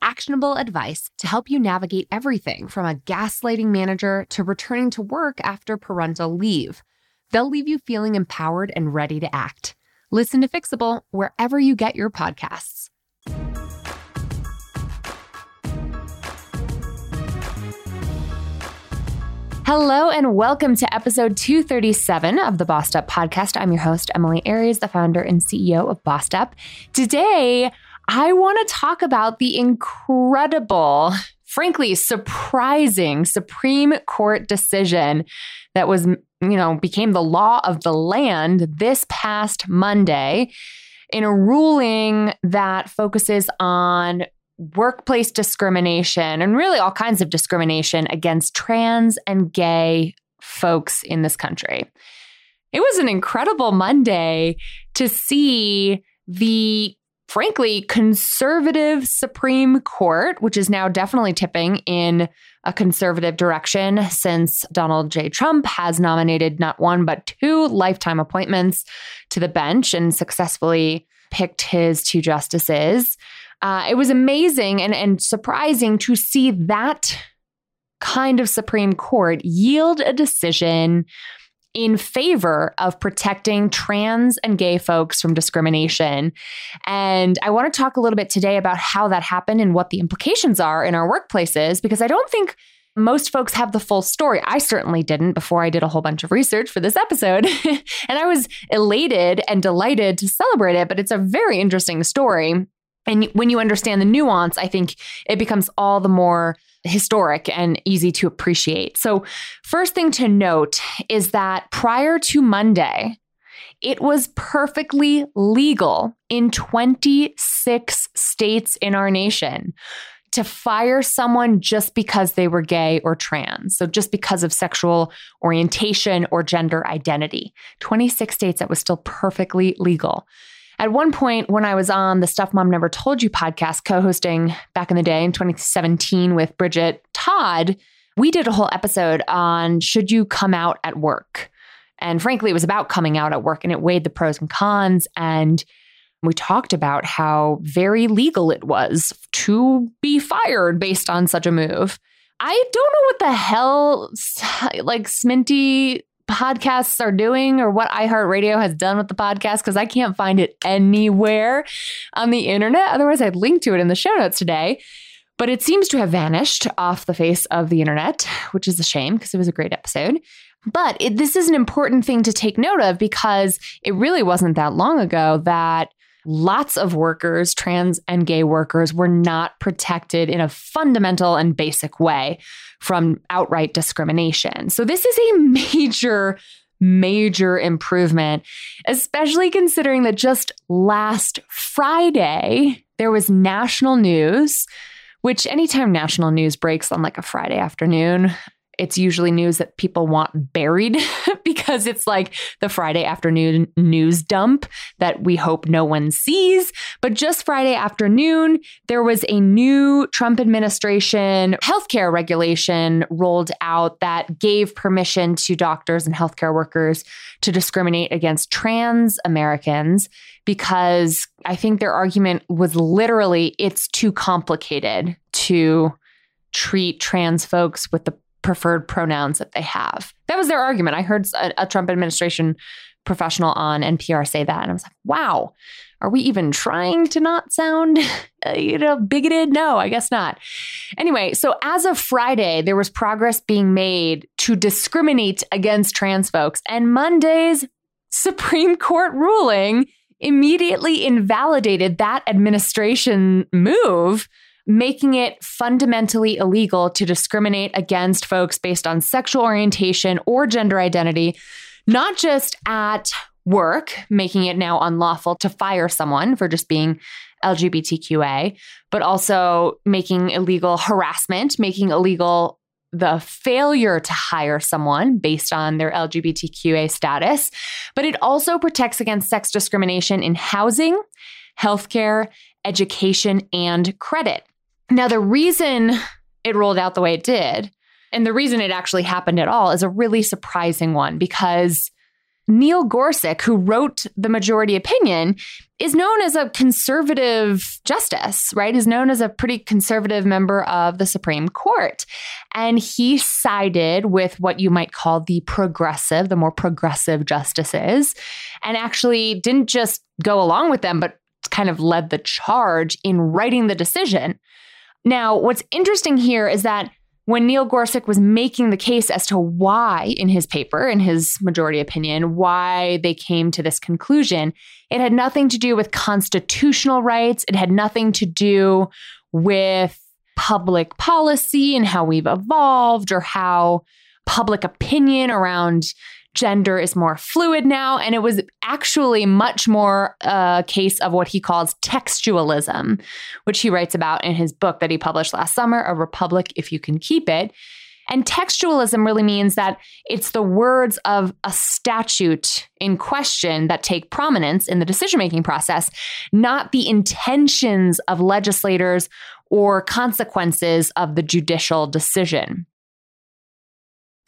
actionable advice to help you navigate everything from a gaslighting manager to returning to work after parental leave. They'll leave you feeling empowered and ready to act. Listen to Fixable wherever you get your podcasts. Hello and welcome to episode 237 of the Bossed Up podcast. I'm your host, Emily Aries, the founder and CEO of Bossed Up. Today, I want to talk about the incredible, frankly, surprising Supreme Court decision that was, became the law of the land this past Monday in a ruling that focuses on workplace discrimination and really all kinds of discrimination against trans and gay folks in this country. It was an incredible Monday to see the, frankly, conservative Supreme Court, which is now definitely tipping in a conservative direction since Donald J. Trump has nominated not one, but two lifetime appointments to the bench and successfully picked his two justices. It was amazing and surprising to see that kind of Supreme Court yield a decision in favor of protecting trans and gay folks from discrimination. And I want to talk a little bit today about how that happened and what the implications are in our workplaces, because I don't think most folks have the full story. I certainly didn't before I did a whole bunch of research for this episode. And I was elated and delighted to celebrate it, but it's a very interesting story. And when you understand the nuance, I think it becomes all the more historic and easy to appreciate. So first thing to note is that prior to Monday, it was perfectly legal in 26 states in our nation to fire someone just because they were gay or trans. So just because of sexual orientation or gender identity. 26 states, that was still perfectly legal. At one point, when I was on the Stuff Mom Never Told You podcast, co-hosting back in the day in 2017 with Bridget Todd, we did a whole episode on should you come out at work? And frankly, it was about coming out at work, and it weighed the pros and cons. And we talked about how very legal it was to be fired based on such a move. I don't know what the hell Sminty podcasts are doing or what iHeartRadio has done with the podcast, because I can't find it anywhere on the internet. Otherwise, I'd link to it in the show notes today. But it seems to have vanished off the face of the internet, which is a shame because it was a great episode. But this is an important thing to take note of, because it really wasn't that long ago that lots of workers, trans and gay workers, were not protected in a fundamental and basic way from outright discrimination. So this is a major, major improvement, especially considering that just last Friday, there was national news, which anytime national news breaks on a Friday afternoon, it's usually news that people want buried because it's the Friday afternoon news dump that we hope no one sees. But just Friday afternoon, there was a new Trump administration healthcare regulation rolled out that gave permission to doctors and healthcare workers to discriminate against trans Americans, because I think their argument was literally it's too complicated to treat trans folks with the preferred pronouns that they have. That was their argument. I heard a Trump administration professional on NPR say that, and I was like, wow, are we even trying to not sound, bigoted? No, I guess not. Anyway, so as of Friday, there was progress being made to discriminate against trans folks, and Monday's Supreme Court ruling immediately invalidated that administration move, making it fundamentally illegal to discriminate against folks based on sexual orientation or gender identity, not just at work, making it now unlawful to fire someone for just being LGBTQA, but also making illegal harassment, making illegal the failure to hire someone based on their LGBTQA status, but it also protects against sex discrimination in housing, healthcare, education, and credit. Now, the reason it rolled out the way it did, and the reason it actually happened at all, is a really surprising one, because Neil Gorsuch, who wrote the majority opinion, is known as a conservative justice, right? He's known as a pretty conservative member of the Supreme Court. And he sided with what you might call the progressive, the more progressive justices, and actually didn't just go along with them, but kind of led the charge in writing the decision. Now, what's interesting here is that when Neil Gorsuch was making the case as to why, in his paper, in his majority opinion, why they came to this conclusion, it had nothing to do with constitutional rights. It had nothing to do with public policy and how we've evolved or how public opinion around gender is more fluid now. And it was actually much more a case of what he calls textualism, which he writes about in his book that he published last summer, A Republic, If You Can Keep It. And textualism really means that it's the words of a statute in question that take prominence in the decision-making process, not the intentions of legislators or consequences of the judicial decision.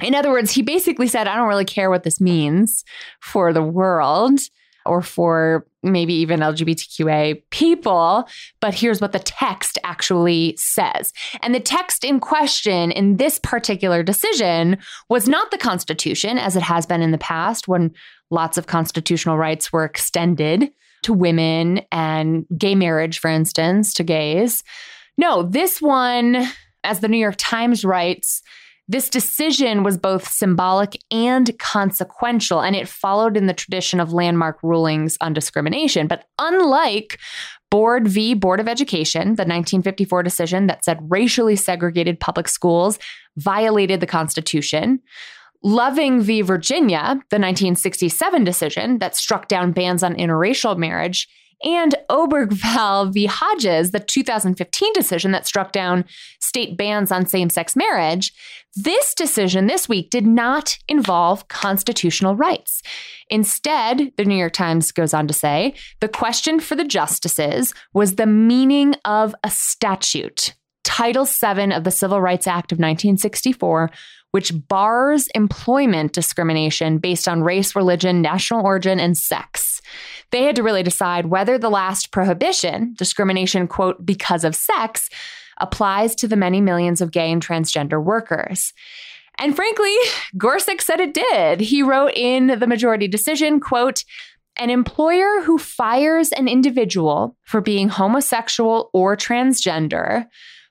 In other words, he basically said, I don't really care what this means for the world or for maybe even LGBTQA people, but here's what the text actually says. And the text in question in this particular decision was not the Constitution, as it has been in the past when lots of constitutional rights were extended to women and gay marriage, for instance, to gays. No, this one, as the New York Times writes, this decision was both symbolic and consequential, and it followed in the tradition of landmark rulings on discrimination. But unlike Board v. Board of Education, the 1954 decision that said racially segregated public schools violated the Constitution, Loving v. Virginia, the 1967 decision that struck down bans on interracial marriage, and Obergefell v. Hodges, the 2015 decision that struck down state bans on same-sex marriage, this decision this week did not involve constitutional rights. Instead, the New York Times goes on to say, the question for the justices was the meaning of a statute, Title VII of the Civil Rights Act of 1964, which bars employment discrimination based on race, religion, national origin, and sex. They had to really decide whether the last prohibition, discrimination, quote, because of sex, applies to the many millions of gay and transgender workers. And frankly, Gorsuch said it did. He wrote in the majority decision, quote, an employer who fires an individual for being homosexual or transgender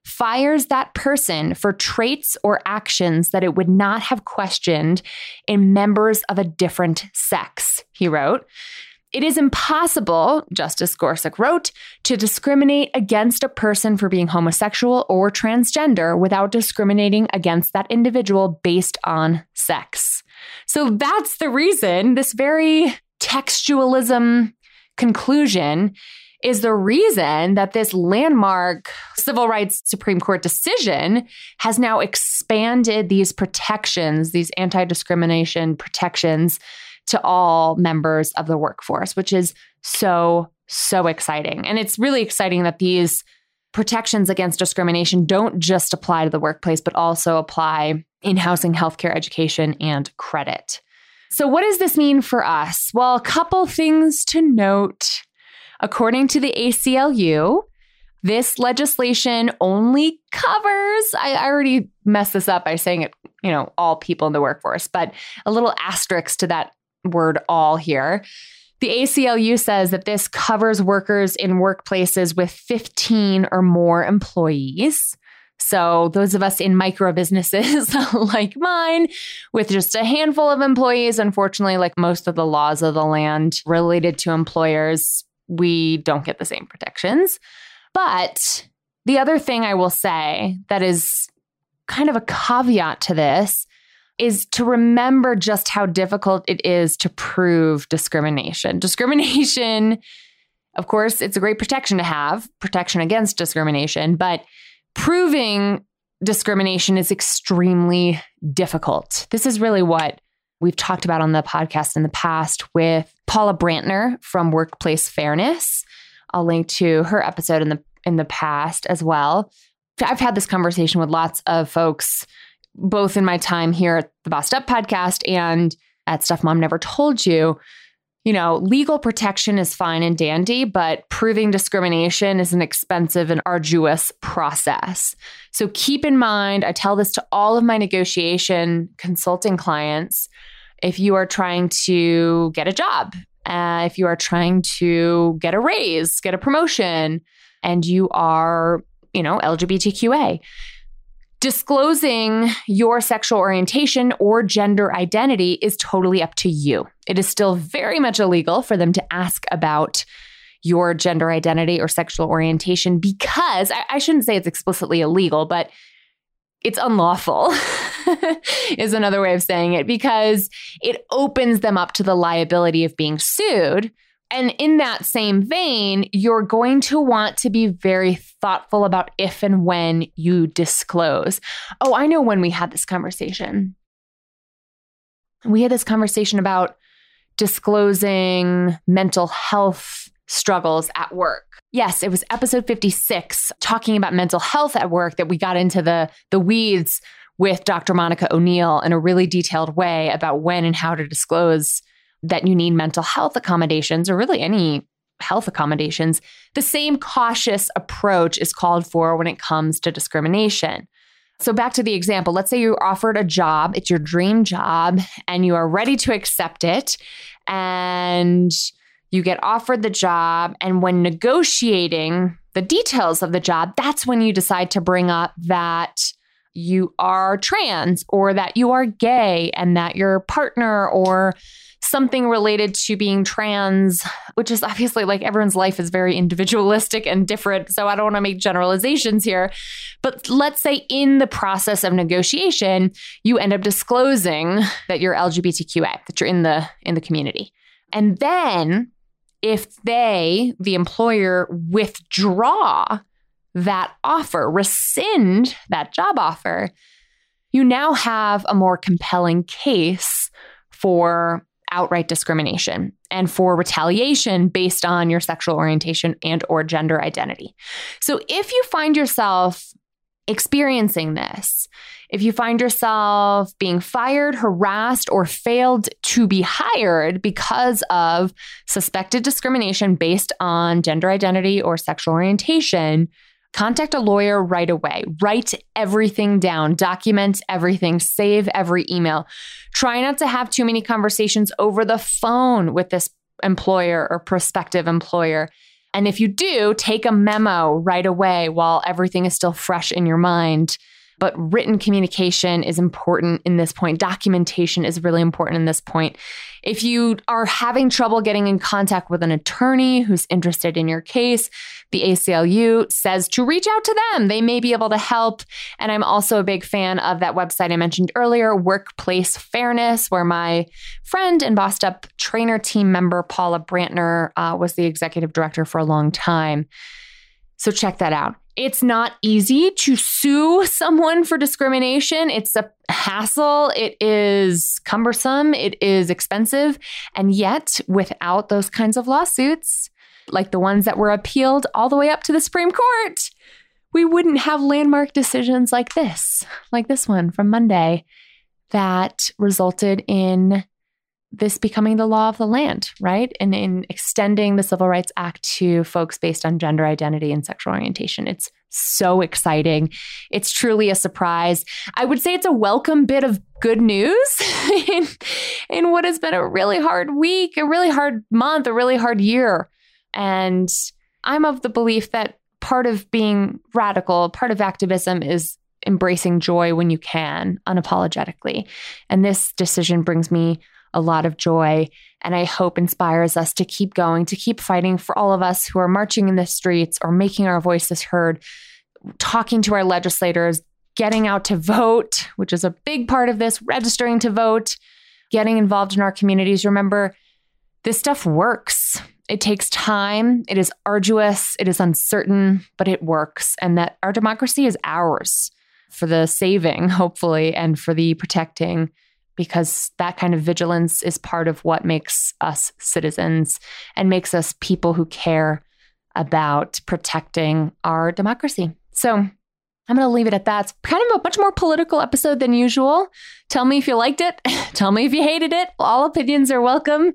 fires that person for traits or actions that it would not have questioned in members of a different sex, he wrote. It is impossible, Justice Gorsuch wrote, to discriminate against a person for being homosexual or transgender without discriminating against that individual based on sex. So that's the reason this very textualism conclusion is the reason that this landmark civil rights Supreme Court decision has now expanded these protections, these anti-discrimination protections, to all members of the workforce, which is so, so exciting. And it's really exciting that these protections against discrimination don't just apply to the workplace, but also apply in housing, healthcare, education, and credit. So what does this mean for us? Well, a couple things to note. According to the ACLU, this legislation only covers, I already messed this up by saying it, all people in the workforce, but a little asterisk to that word all here. The ACLU says that this covers workers in workplaces with 15 or more employees. So those of us in micro businesses like mine with just a handful of employees, unfortunately, like most of the laws of the land related to employers, we don't get the same protections. But the other thing I will say that is kind of a caveat to this is to remember just how difficult it is to prove discrimination. Discrimination, of course, it's a great protection to have, protection against discrimination, but proving discrimination is extremely difficult. This is really what we've talked about on the podcast in the past with Paula Brantner from Workplace Fairness. I'll link to her episode in the past as well. I've had this conversation with lots of folks, both in my time here at the Bossed Up podcast and at Stuff Mom Never Told You. You know, legal protection is fine and dandy, but proving discrimination is an expensive and arduous process. So keep in mind, I tell this to all of my negotiation consulting clients, if you are trying to get a job, if you are trying to get a raise, get a promotion, and you are, you know, LGBTQA, disclosing your sexual orientation or gender identity is totally up to you. It is still very much illegal for them to ask about your gender identity or sexual orientation because, I shouldn't say it's explicitly illegal, but it's unlawful is another way of saying it, because it opens them up to the liability of being sued. And in that same vein, you're going to want to be very thoughtful about if and when you disclose. Oh, I know when we had this conversation. We had this conversation about disclosing mental health struggles at work. Yes, it was episode 56, talking about mental health at work, that we got into the weeds with Dr. Monica O'Neill in a really detailed way about when and how to disclose that you need mental health accommodations, or really any health accommodations. The same cautious approach is called for when it comes to discrimination. So back to the example, let's say you're offered a job, it's your dream job, and you are ready to accept it, and you get offered the job, and when negotiating the details of the job, that's when you decide to bring up that you are trans, or that you are gay, and that your partner or something related to being trans, which is obviously, like, everyone's life is very individualistic and different. So I don't want to make generalizations here. But let's say in the process of negotiation, you end up disclosing that you're LGBTQA, that you're in the community. And then if the employer, withdraw that offer, rescind that job offer, you now have a more compelling case for outright discrimination and for retaliation based on your sexual orientation and or gender identity. So if you find yourself experiencing this, if you find yourself being fired, harassed, or failed to be hired because of suspected discrimination based on gender identity or sexual orientation, contact a lawyer right away. Write everything down. Document everything. Save every email. Try not to have too many conversations over the phone with this employer or prospective employer. And if you do, take a memo right away while everything is still fresh in your mind. But written communication is important in this point. Documentation is really important in this point. If you are having trouble getting in contact with an attorney who's interested in your case, the ACLU says to reach out to them. They may be able to help. And I'm also a big fan of that website I mentioned earlier, Workplace Fairness, where my friend and Bossed Up trainer team member, Paula Brantner, was the executive director for a long time. So check that out. It's not easy to sue someone for discrimination. It's a hassle. It is cumbersome. It is expensive. And yet, without those kinds of lawsuits, like the ones that were appealed all the way up to the Supreme Court, we wouldn't have landmark decisions like this one from Monday, that resulted in this becoming the law of the land, right? And in extending the Civil Rights Act to folks based on gender identity and sexual orientation. It's so exciting. It's truly a surprise. I would say it's a welcome bit of good news in what has been a really hard week, a really hard month, a really hard year. And I'm of the belief that part of being radical, part of activism, is embracing joy when you can, unapologetically. And this decision brings me a lot of joy, and I hope inspires us to keep going, to keep fighting for all of us who are marching in the streets or making our voices heard, talking to our legislators, getting out to vote, which is a big part of this, registering to vote, getting involved in our communities. Remember, this stuff works. It takes time. It is arduous. It is uncertain, but it works. And that our democracy is ours. for the saving, hopefully, and for the protecting, because that kind of vigilance is part of what makes us citizens and makes us people who care about protecting our democracy. So I'm going to leave it at that. It's kind of a much more political episode than usual. Tell me if you liked it. Tell me if you hated it. All opinions are welcome.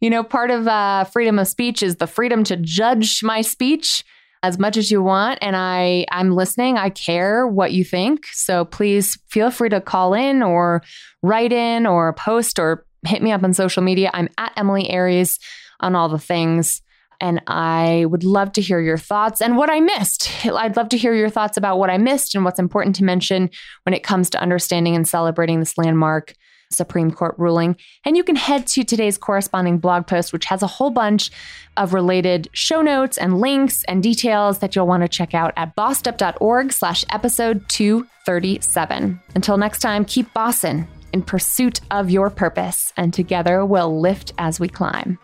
You know, part of freedom of speech is the freedom to judge my speech as much as you want. And I'm listening. I care what you think. So please feel free to call in or write in or post or hit me up on social media. I'm at Emily Aries on all the things. And I would love to hear your thoughts and what I missed. I'd love to hear your thoughts about what I missed and what's important to mention when it comes to understanding and celebrating this landmark Supreme Court ruling. And you can head to today's corresponding blog post, which has a whole bunch of related show notes and links and details that you'll want to check out at bossedup.org/episode 237. Until next time, keep bossin' in pursuit of your purpose, and together we'll lift as we climb.